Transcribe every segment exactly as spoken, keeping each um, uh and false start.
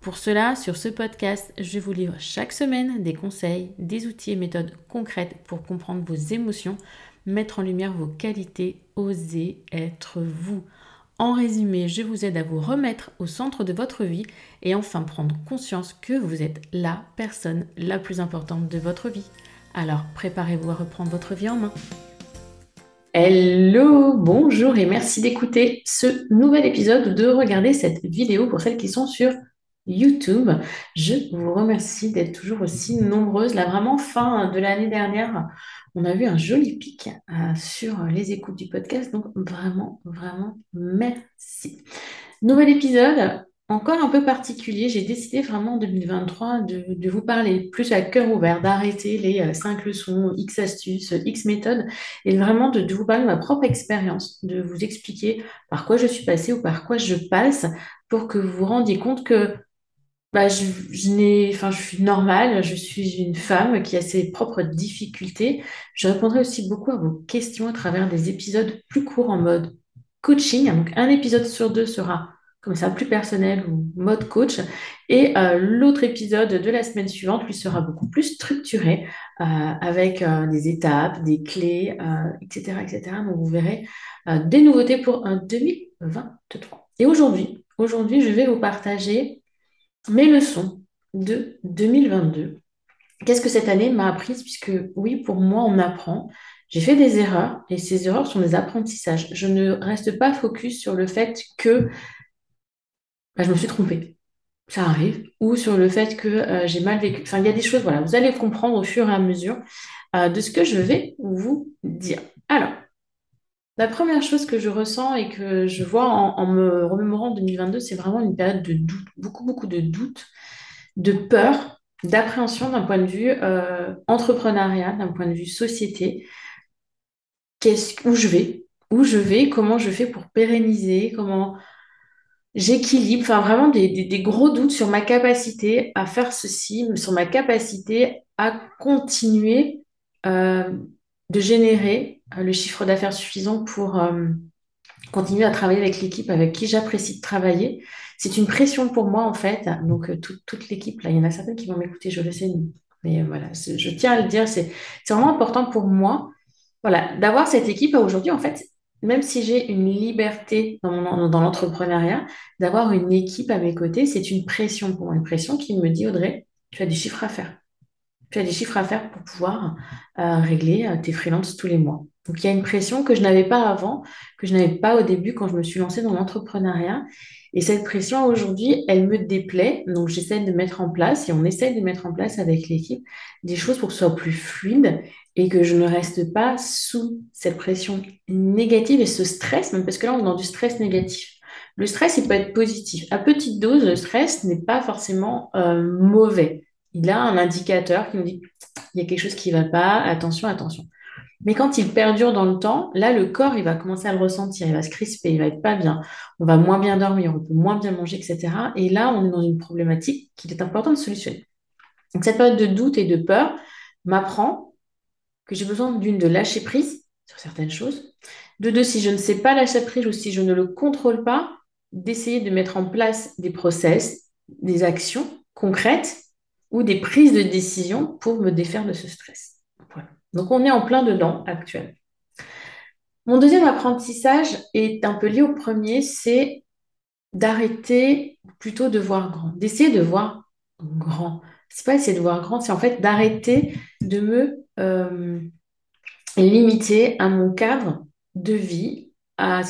Pour cela, sur ce podcast, je vous livre chaque semaine des conseils, des outils et méthodes concrètes pour comprendre vos émotions, mettre en lumière vos qualités, oser être vous. En résumé, je vous aide à vous remettre au centre de votre vie et enfin prendre conscience que vous êtes la personne la plus importante de votre vie. Alors, préparez-vous à reprendre votre vie en main. Hello, bonjour et merci d'écouter ce nouvel épisode ou de regarder cette vidéo pour celles qui sont sur YouTube. Je vous remercie d'être toujours aussi nombreuses. Là, vraiment, fin de l'année dernière, on a vu un joli pic euh, sur les écoutes du podcast. Donc, vraiment, vraiment, merci. Nouvel épisode, encore un peu particulier. J'ai décidé vraiment en deux mille vingt-trois de, de vous parler plus à cœur ouvert, d'arrêter les cinq leçons, X astuces, X méthodes et vraiment de, de vous parler de ma propre expérience, de vous expliquer par quoi je suis passée ou par quoi je passe pour que vous vous rendiez compte que Bah, je, je, n'ai, enfin, je suis normale, je suis une femme qui a ses propres difficultés. Je répondrai aussi beaucoup à vos questions à travers des épisodes plus courts en mode coaching. Donc, un épisode sur deux sera comme ça plus personnel ou mode coach. Et euh, l'autre épisode de la semaine suivante, lui, sera beaucoup plus structuré euh, avec euh, des étapes, des clés, euh, et cetera, et cetera. Donc, vous verrez euh, des nouveautés pour un deux mille vingt-trois. Et aujourd'hui, aujourd'hui, je vais vous partager mes leçons de deux mille vingt-deux. Qu'est-ce que cette année m'a apprise? Puisque oui, pour moi, on apprend. J'ai fait des erreurs et ces erreurs sont des apprentissages. Je ne reste pas focus sur le fait que bah, je me suis trompée. Ça arrive. Ou sur le fait que euh, j'ai mal vécu. Enfin, il y a des choses, voilà, vous allez comprendre au fur et à mesure euh, de ce que je vais vous dire. Alors, la première chose que je ressens et que je vois en, en me remémorant deux mille vingt-deux, c'est vraiment une période de doute, beaucoup, beaucoup de doutes, de peur, d'appréhension d'un point de vue euh, entrepreneuriat, d'un point de vue société. Qu'est-ce, où je vais, où je vais, comment je fais pour pérenniser, comment j'équilibre, enfin vraiment des, des, des gros doutes sur ma capacité à faire ceci, sur ma capacité à continuer euh, de générer le chiffre d'affaires suffisant pour euh, continuer à travailler avec l'équipe avec qui j'apprécie de travailler. C'est une pression pour moi, en fait. Donc, tout, toute l'équipe, là, il y en a certaines qui vont m'écouter, je le sais, mais voilà, je tiens à le dire, c'est, c'est vraiment important pour moi, voilà, d'avoir cette équipe aujourd'hui, en fait, même si j'ai une liberté dans, mon, dans l'entrepreneuriat, d'avoir une équipe à mes côtés, c'est une pression pour moi, une pression qui me dit, Audrey, tu as du chiffre à faire. Tu as des chiffres à faire pour pouvoir euh, régler euh, tes freelances tous les mois. Donc, il y a une pression que je n'avais pas avant, que je n'avais pas au début quand je me suis lancée dans l'entrepreneuriat. Et cette pression, aujourd'hui, elle me déplaît. Donc, j'essaie de mettre en place, et on essaie de mettre en place avec l'équipe, des choses pour que ce soit plus fluide et que je ne reste pas sous cette pression négative et ce stress, même parce que là, on est dans du stress négatif. Le stress, il peut être positif. À petite dose, le stress n'est pas forcément euh, mauvais. Il a un indicateur qui nous dit il y a quelque chose qui ne va pas, attention, attention. Mais quand il perdure dans le temps, là, le corps, il va commencer à le ressentir, il va se crisper, il va être pas bien, on va moins bien dormir, on peut moins bien manger, et cetera. Et là, on est dans une problématique qu'il est important de solutionner. Donc, cette période de doute et de peur m'apprend que j'ai besoin d'une, de lâcher prise sur certaines choses. De deux, si je ne sais pas lâcher prise ou si je ne le contrôle pas, d'essayer de mettre en place des process, des actions concrètes ou des prises de décision pour me défaire de ce stress. Voilà. Donc, on est en plein dedans actuellement. Mon deuxième apprentissage est un peu lié au premier, c'est d'arrêter plutôt de voir grand, d'essayer de voir grand. C'est pas essayer de voir grand, c'est en fait d'arrêter de me euh, limiter à mon cadre de vie, à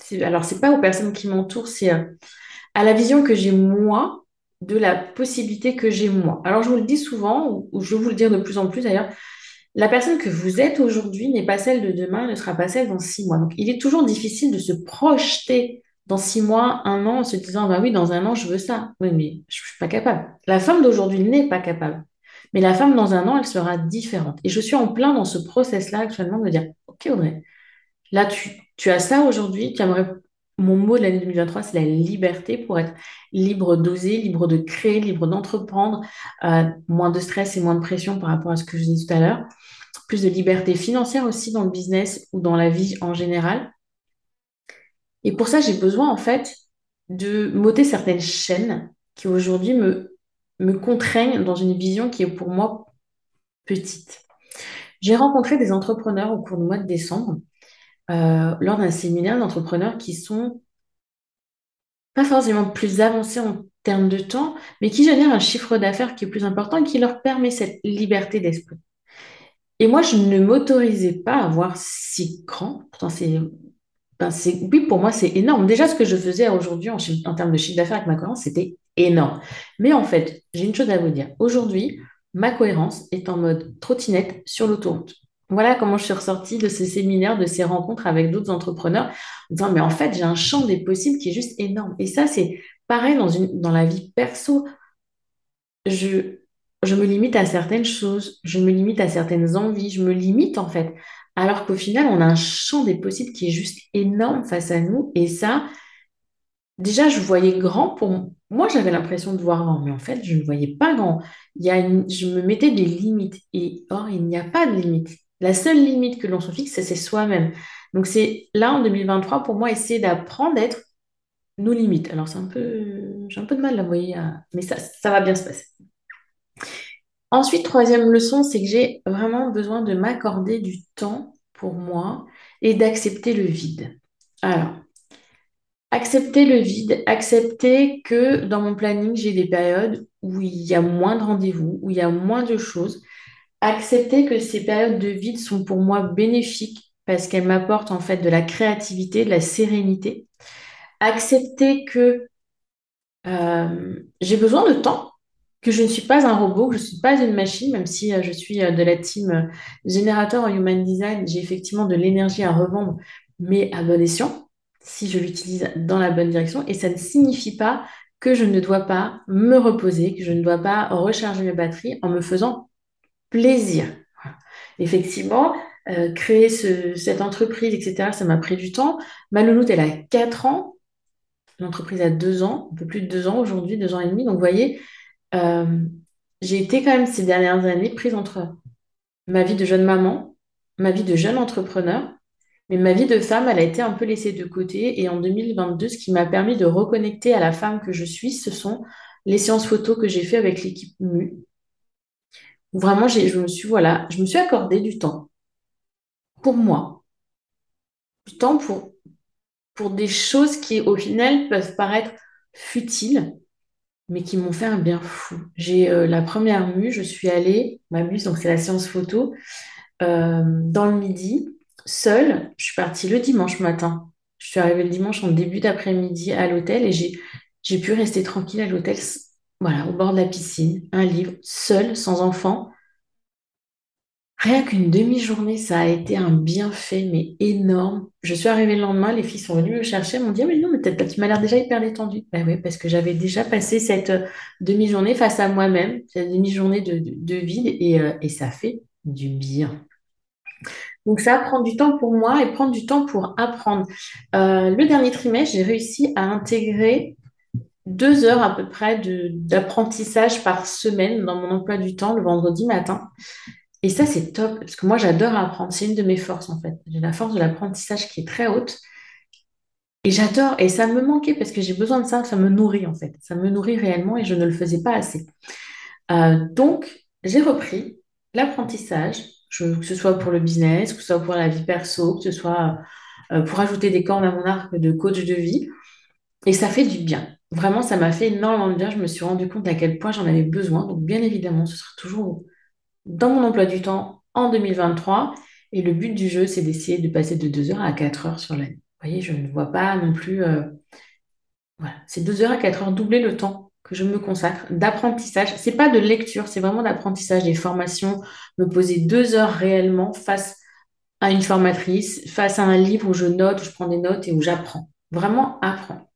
c'est, alors c'est pas aux personnes qui m'entourent, c'est euh, à la vision que j'ai moi, de la possibilité que j'ai moi. Alors je vous le dis souvent, ou, ou je vais vous le dire de plus en plus d'ailleurs, la personne que vous êtes aujourd'hui n'est pas celle de demain, ne sera pas celle dans six mois. Donc il est toujours difficile de se projeter dans six mois, un an, en se disant, bah oui, dans un an, je veux ça. Oui, mais je ne suis pas capable. La femme d'aujourd'hui n'est pas capable. Mais la femme, dans un an, elle sera différente. Et je suis en plein dans ce process-là actuellement de dire, OK, Audrey, là, tu, tu as ça aujourd'hui, tu aimerais... Mon mot de l'année deux mille vingt-trois, c'est la liberté, pour être libre d'oser, libre de créer, libre d'entreprendre, euh, moins de stress et moins de pression par rapport à ce que je disais tout à l'heure, plus de liberté financière aussi dans le business ou dans la vie en général. Et pour ça, j'ai besoin en fait de m'ôter certaines chaînes qui aujourd'hui me, me contraignent dans une vision qui est pour moi petite. J'ai rencontré des entrepreneurs au cours du mois de décembre, Euh, lors d'un séminaire d'entrepreneurs qui sont pas forcément plus avancés en termes de temps, mais qui génèrent un chiffre d'affaires qui est plus important et qui leur permet cette liberté d'esprit. Et moi, je ne m'autorisais pas à avoir si grand. Pourtant, c'est, ben c'est, oui, pour moi, c'est énorme. Déjà, ce que je faisais aujourd'hui en, en termes de chiffre d'affaires avec ma cohérence, c'était énorme. Mais en fait, j'ai une chose à vous dire. Aujourd'hui, ma cohérence est en mode trottinette sur l'autoroute. Voilà comment je suis ressortie de ces séminaires, de ces rencontres avec d'autres entrepreneurs, en disant, mais en fait, j'ai un champ des possibles qui est juste énorme. Et ça, c'est pareil dans, une, dans la vie perso. Je, je me limite à certaines choses, je me limite à certaines envies, je me limite en fait. Alors qu'au final, on a un champ des possibles qui est juste énorme face à nous. Et ça, déjà, je voyais grand pour moi. J'avais l'impression de voir grand, mais en fait, je ne voyais pas grand. Il y a une, je me mettais des limites. Et or, il n'y a pas de limite. La seule limite que l'on se fixe, c'est soi-même. Donc, c'est là, en deux mille vingt-trois, pour moi, essayer d'apprendre à être nos limites. Alors, c'est un peu... j'ai un peu de mal, là, vous voyez, à... mais ça, ça va bien se passer. Ensuite, troisième leçon, c'est que j'ai vraiment besoin de m'accorder du temps pour moi et d'accepter le vide. Alors, accepter le vide, accepter que dans mon planning, j'ai des périodes où il y a moins de rendez-vous, où il y a moins de choses. Accepter que ces périodes de vide sont pour moi bénéfiques parce qu'elles m'apportent en fait de la créativité, de la sérénité. Accepter que euh, j'ai besoin de temps, que je ne suis pas un robot, que je ne suis pas une machine, même si euh, je suis euh, de la team euh, générateur en human design, j'ai effectivement de l'énergie à revendre, mais à bon escient, si je l'utilise dans la bonne direction. Et ça ne signifie pas que je ne dois pas me reposer, que je ne dois pas recharger mes batteries en me faisant plaisir. Effectivement, euh, créer ce, cette entreprise, et cetera, ça m'a pris du temps. Ma louloute, elle a quatre ans. L'entreprise a deux ans, un peu plus de deux ans aujourd'hui, deux ans et demi. Donc, vous voyez, euh, j'ai été quand même ces dernières années prise entre ma vie de jeune maman, ma vie de jeune entrepreneur, mais ma vie de femme, elle a été un peu laissée de côté. Et en deux mille vingt-deux, ce qui m'a permis de reconnecter à la femme que je suis, ce sont les séances photos que j'ai fait avec l'équipe Mu. Vraiment, j'ai, je me suis, voilà, je me suis accordé du temps pour moi, du temps pour, pour des choses qui, au final, peuvent paraître futiles, mais qui m'ont fait un bien fou. J'ai euh, la première mue, je suis allée, ma muse, donc c'est la séance photo, euh, dans le midi, seule. Je suis partie le dimanche matin. Je suis arrivée le dimanche en début d'après-midi à l'hôtel et j'ai, j'ai pu rester tranquille à l'hôtel. Voilà, au bord de la piscine, un livre, seul, sans enfant. Rien qu'une demi-journée, ça a été un bienfait, mais énorme. Je suis arrivée le lendemain, les filles sont venues me chercher, elles m'ont dit ah, « mais non, mais peut-être tu m'as l'air déjà hyper détendue. » Ben oui, parce que j'avais déjà passé cette demi-journée face à moi-même, cette demi-journée de, de, de vide, et, euh, et ça fait du bien. Donc ça prend du temps pour moi et prendre du temps pour apprendre. Euh, le dernier trimestre, j'ai réussi à intégrer deux heures à peu près de, d'apprentissage par semaine dans mon emploi du temps le vendredi matin. Et ça, c'est top, parce que moi, j'adore apprendre. C'est une de mes forces, en fait. J'ai la force de l'apprentissage qui est très haute. Et j'adore, et ça me manquait, parce que j'ai besoin de ça. Ça me nourrit, en fait. Ça me nourrit réellement, et je ne le faisais pas assez. Euh, donc, j'ai repris l'apprentissage, je, que ce soit pour le business, que ce soit pour la vie perso, que ce soit euh, pour ajouter des cordes à mon arc de coach de vie. Et ça fait du bien. Vraiment, ça m'a fait énormément de bien. Je me suis rendu compte à quel point j'en avais besoin. Donc, bien évidemment, ce sera toujours dans mon emploi du temps en deux mille vingt-trois. Et le but du jeu, c'est d'essayer de passer de deux heures à quatre heures sur l'année. Vous voyez, je ne vois pas non plus... Euh... Voilà. C'est deux heures à quatre heures, doubler le temps que je me consacre d'apprentissage. Ce n'est pas de lecture, c'est vraiment d'apprentissage des formations. Me poser deux heures réellement face à une formatrice, face à un livre où je note, où je prends des notes et où j'apprends. Vraiment, apprends.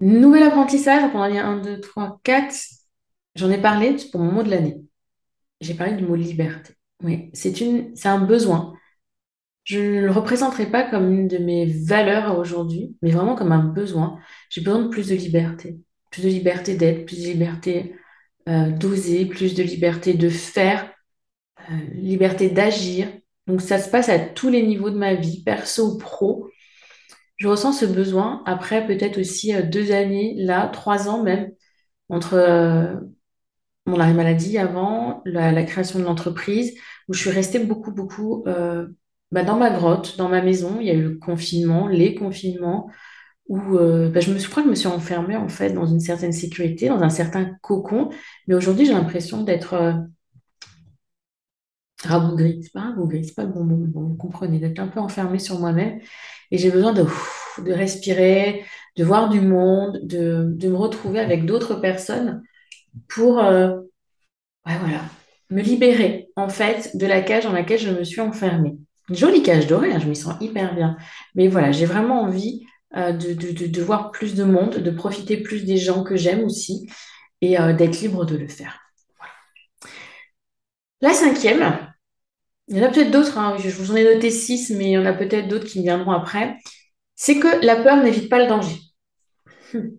Nouvel apprentissage, on en a un, deux, trois, quatre. J'en ai parlé pour mon mot de l'année. J'ai parlé du mot liberté. Oui, c'est une, c'est un besoin. Je ne le représenterai pas comme une de mes valeurs aujourd'hui, mais vraiment comme un besoin. J'ai besoin de plus de liberté. Plus de liberté d'être, plus de liberté euh, d'oser, plus de liberté de faire, euh, liberté d'agir. Donc ça se passe à tous les niveaux de ma vie, perso ou pro. Je ressens ce besoin après peut-être aussi euh, deux années, là, trois ans même, entre... Euh, Mon arrêt maladie avant, la, la création de l'entreprise, où je suis restée beaucoup, beaucoup euh, bah dans ma grotte, dans ma maison. Il y a eu le confinement, les confinements, où euh, bah je, me, je crois que je me suis enfermée en fait dans une certaine sécurité, dans un certain cocon. Mais aujourd'hui, j'ai l'impression d'être euh, rabougrie. C'est pas rabougrie, c'est pas le bon mot, bon, vous comprenez, d'être un peu enfermée sur moi-même. Et j'ai besoin de, ouf, de respirer, de voir du monde, de, de me retrouver avec d'autres personnes pour euh, ouais, voilà, me libérer en fait de la cage dans laquelle je me suis enfermée. Une jolie cage dorée, hein, je m'y sens hyper bien. Mais voilà, j'ai vraiment envie euh, de, de, de, de voir plus de monde, de profiter plus des gens que j'aime aussi et euh, d'être libre de le faire. Voilà. La cinquième, il y en a peut-être d'autres, hein, je vous en ai noté six, mais il y en a peut-être d'autres qui viendront après, c'est que la peur n'évite pas le danger. Hum.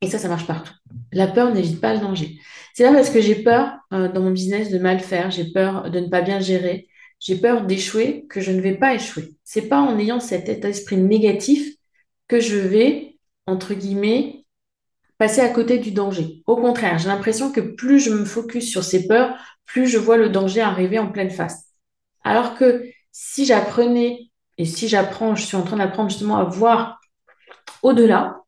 Et ça, ça marche partout. La peur n'évite pas le danger. C'est pas parce que j'ai peur euh, dans mon business de mal faire, j'ai peur de ne pas bien gérer, j'ai peur d'échouer que je ne vais pas échouer. C'est pas en ayant cet état d'esprit négatif que je vais, entre guillemets, passer à côté du danger. Au contraire, j'ai l'impression que plus je me focus sur ces peurs, plus je vois le danger arriver en pleine face. Alors que si j'apprenais, et si j'apprends, je suis en train d'apprendre justement à voir au-delà,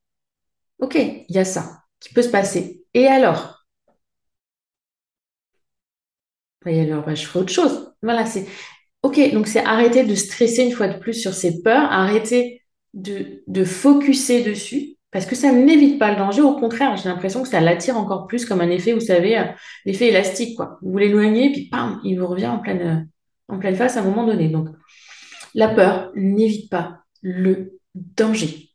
ok, il y a ça qui peut se passer. Et alors ? Et alors, bah, je ferai autre chose. Voilà, c'est... Ok, donc c'est arrêter de stresser une fois de plus sur ses peurs, arrêter de, de focuser dessus, parce que ça n'évite pas le danger. Au contraire, j'ai l'impression que ça l'attire encore plus comme un effet, vous savez, l'effet élastique, quoi. Vous l'éloignez, puis pam, il vous revient en pleine, en pleine face à un moment donné. Donc, la peur n'évite pas le danger.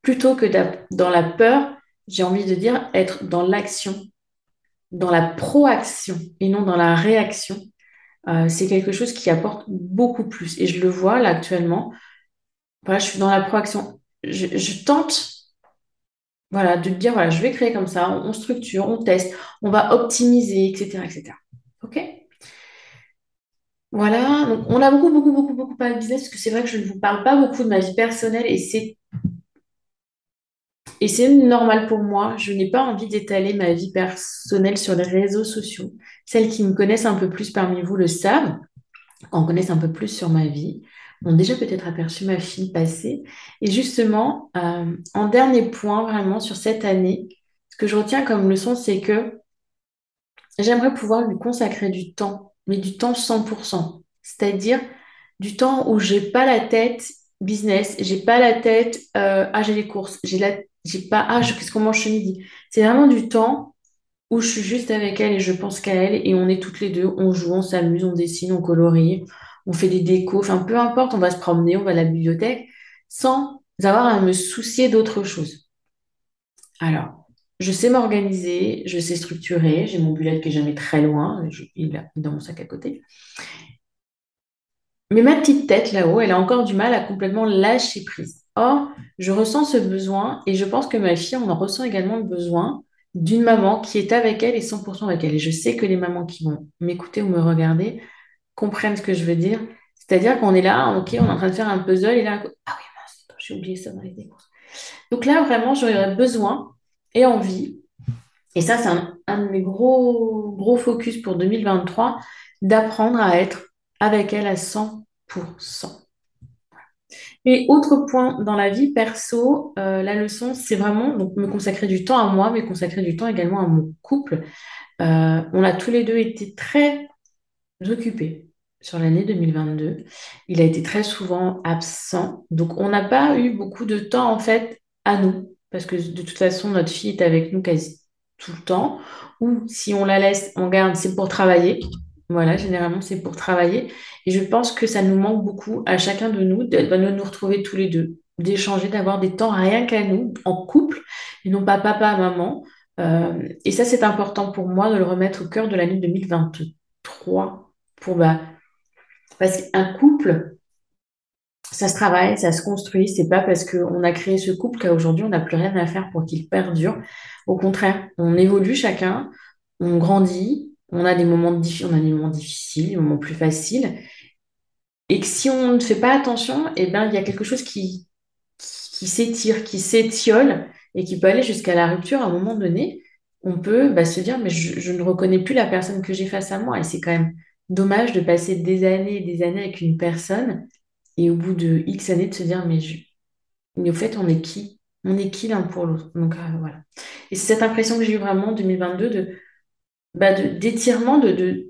Plutôt que dans la peur, j'ai envie de dire être dans l'action, dans la proaction et non dans la réaction. Euh, c'est quelque chose qui apporte beaucoup plus. Et je le vois là actuellement. Voilà, je suis dans la proaction. Je, je tente voilà, de dire, voilà, je vais créer comme ça, on, on structure, on teste, on va optimiser, et cetera et cetera. OK ? Voilà. Donc, on a beaucoup, beaucoup, beaucoup, beaucoup parlé de business parce que c'est vrai que je ne vous parle pas beaucoup de ma vie personnelle et c'est Et c'est normal pour moi, je n'ai pas envie d'étaler ma vie personnelle sur les réseaux sociaux. Celles qui me connaissent un peu plus parmi vous le savent, en connaissent un peu plus sur ma vie, ont déjà peut-être aperçu ma fille passer. Et justement, euh, en dernier point vraiment sur cette année, ce que je retiens comme leçon, c'est que j'aimerais pouvoir lui consacrer du temps, mais du temps cent pour cent. C'est-à-dire du temps où j'ai pas la tête business, j'ai pas la tête, euh, ah j'ai les courses, j'ai la J'ai pas, ah, je, qu'est-ce qu'on mange ce midi? C'est vraiment du temps où je suis juste avec elle et je pense qu'à elle et on est toutes les deux, on joue, on s'amuse, on dessine, on colorie, on fait des décos, enfin peu importe, on va se promener, on va à la bibliothèque sans avoir à me soucier d'autre chose. Alors, je sais m'organiser, je sais structurer, j'ai mon bullet qui n'est jamais très loin, je, il est dans mon sac à côté. Mais ma petite tête là-haut, elle a encore du mal à complètement lâcher prise. Or, je ressens ce besoin et je pense que ma fille, on en ressent également le besoin d'une maman qui est avec elle et cent pour cent avec elle. Et je sais que les mamans qui vont m'écouter ou me regarder comprennent ce que je veux dire. C'est-à-dire qu'on est là, ok, on est en train de faire un puzzle et là, ah oui, mince, j'ai oublié ça dans les décours. Donc là, vraiment, j'aurais besoin et envie. Et ça, c'est un, un de mes gros, gros focus pour deux mille vingt-trois, d'apprendre à être avec elle à cent pour cent. Et autre point dans la vie perso, euh, la leçon, c'est vraiment donc, me consacrer du temps à moi, mais consacrer du temps également à mon couple. Euh, on a tous les deux été très occupés. sur l'année deux mille vingt-deux, il a été très souvent absent. Donc, on n'a pas eu beaucoup de temps, en fait, à nous. Parce que, de toute façon, notre fille est avec nous quasi tout le temps. Ou, si on la laisse, on garde, c'est pour travailler. Voilà, généralement, c'est pour travailler. Et je pense que ça nous manque beaucoup à chacun de nous, de, de nous retrouver tous les deux, d'échanger, d'avoir des temps rien qu'à nous, en couple, et non pas papa, maman. Euh, et ça, c'est important pour moi de le remettre au cœur de l'année deux mille vingt-trois. Pour, bah, parce qu'un couple, ça se travaille, ça se construit. C'est pas parce qu'on a créé ce couple qu'à aujourd'hui, on n'a plus rien à faire pour qu'il perdure. Au contraire, on évolue chacun, on grandit, on a des moments, dif- on a des moments difficiles, des moments plus faciles. Et que si on ne fait pas attention, eh ben, il y a quelque chose qui, qui, qui s'étire, qui s'étiole et qui peut aller jusqu'à la rupture. À un moment donné, on peut bah, se dire mais je, je ne reconnais plus la personne que j'ai face à moi. Et c'est quand même dommage de passer des années et des années avec une personne et au bout de X années de se dire mais, je... mais au fait on est qui on est qui l'un pour l'autre. Donc euh, voilà, et c'est cette impression que j'ai eu vraiment en deux mille vingt-deux de, bah, de d'étirement de, de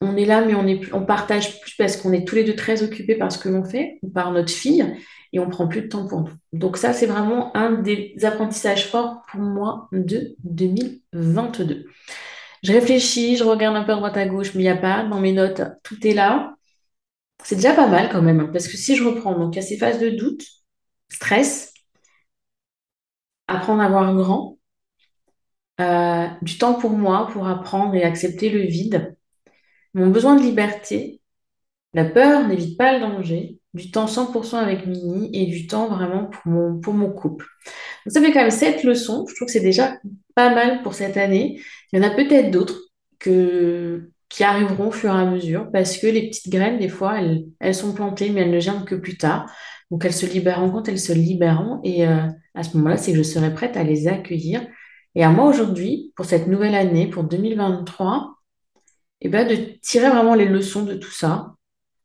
on est là mais on est plus... on partage plus parce qu'on est tous les deux très occupés par ce que l'on fait ou par notre fille et on prend plus de temps pour nous. Donc ça c'est vraiment un des apprentissages forts pour moi de deux mille vingt-deux. Je réfléchis, je regarde un peu à droite à gauche, mais il n'y a pas. Dans mes notes, tout est là. C'est déjà pas mal quand même, parce que si je reprends, donc il y a ces phases de doute, stress, apprendre à voir grand, euh, du temps pour moi, pour apprendre et accepter le vide, mon besoin de liberté, la peur n'évite pas le danger, du temps cent pour cent avec Mini et du temps vraiment pour mon, pour mon couple. Donc ça fait quand même sept leçons, je trouve que c'est déjà... pas mal pour cette année. Il y en a peut-être d'autres que, qui arriveront au fur et à mesure parce que les petites graines, des fois, elles, elles sont plantées, mais elles ne germent que plus tard. Donc, elles se libéreront quand elles se libéreront. Et euh, à ce moment-là, c'est que je serai prête à les accueillir. Et à moi, aujourd'hui, pour cette nouvelle année, pour deux mille vingt-trois, eh ben, de tirer vraiment les leçons de tout ça,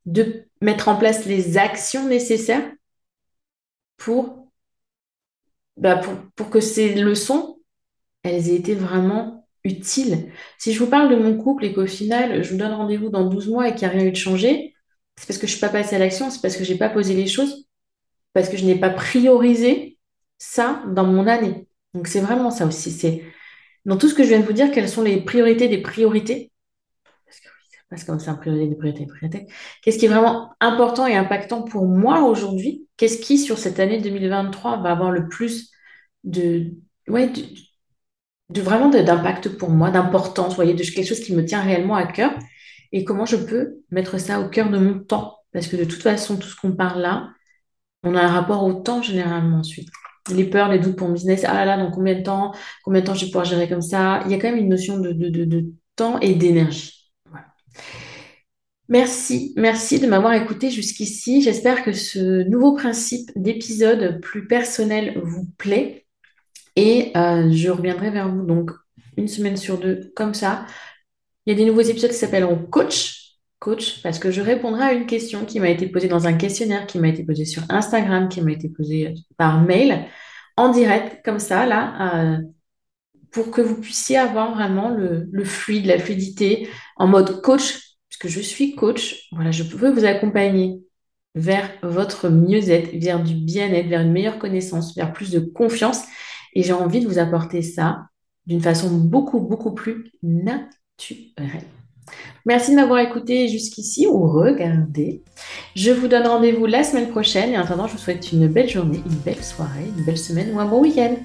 de mettre en place les actions nécessaires pour, bah, pour, pour que ces leçons elles aient été vraiment utiles. Si je vous parle de mon couple et qu'au final, je vous donne rendez-vous dans douze mois et qu'il n'y a rien eu de changé, c'est parce que je ne suis pas passée à l'action, c'est parce que je n'ai pas posé les choses, parce que je n'ai pas priorisé ça dans mon année. Donc, c'est vraiment ça aussi. C'est dans tout ce que je viens de vous dire, quelles sont les priorités des priorités. Parce que oui, ça passe comme ça, priorité des priorités des priorités. Qu'est-ce qui est vraiment important et impactant pour moi aujourd'hui? Qu'est-ce qui, sur cette année deux mille vingt-trois, va avoir le plus de... Ouais, de... de vraiment de, d'impact pour moi, d'importance, vous voyez, de quelque chose qui me tient réellement à cœur et comment je peux mettre ça au cœur de mon temps. Parce que de toute façon, tout ce qu'on parle là, on a un rapport au temps généralement ensuite. Les peurs, les doutes pour mon business, ah là là, dans combien de temps, combien de temps je vais pouvoir gérer comme ça. Il y a quand même une notion de, de, de, de temps et d'énergie. Voilà. Merci, merci de m'avoir écouté jusqu'ici. J'espère que ce nouveau principe d'épisode plus personnel vous plaît. Et euh, je reviendrai vers vous donc une semaine sur deux comme ça. Il y a des nouveaux épisodes qui s'appelleront Coach, Coach, parce que je répondrai à une question qui m'a été posée dans un questionnaire, qui m'a été posée sur Instagram, qui m'a été posée par mail, en direct, comme ça, là, euh, pour que vous puissiez avoir vraiment le, le fluide, la fluidité, en mode coach, puisque je suis coach, voilà, je peux vous accompagner vers votre mieux-être, vers du bien-être, vers une meilleure connaissance, vers plus de confiance. Et j'ai envie de vous apporter ça d'une façon beaucoup, beaucoup plus naturelle. Merci de m'avoir écouté jusqu'ici ou regardé. Je vous donne rendez-vous la semaine prochaine. Et en attendant, je vous souhaite une belle journée, une belle soirée, une belle semaine ou un bon week-end.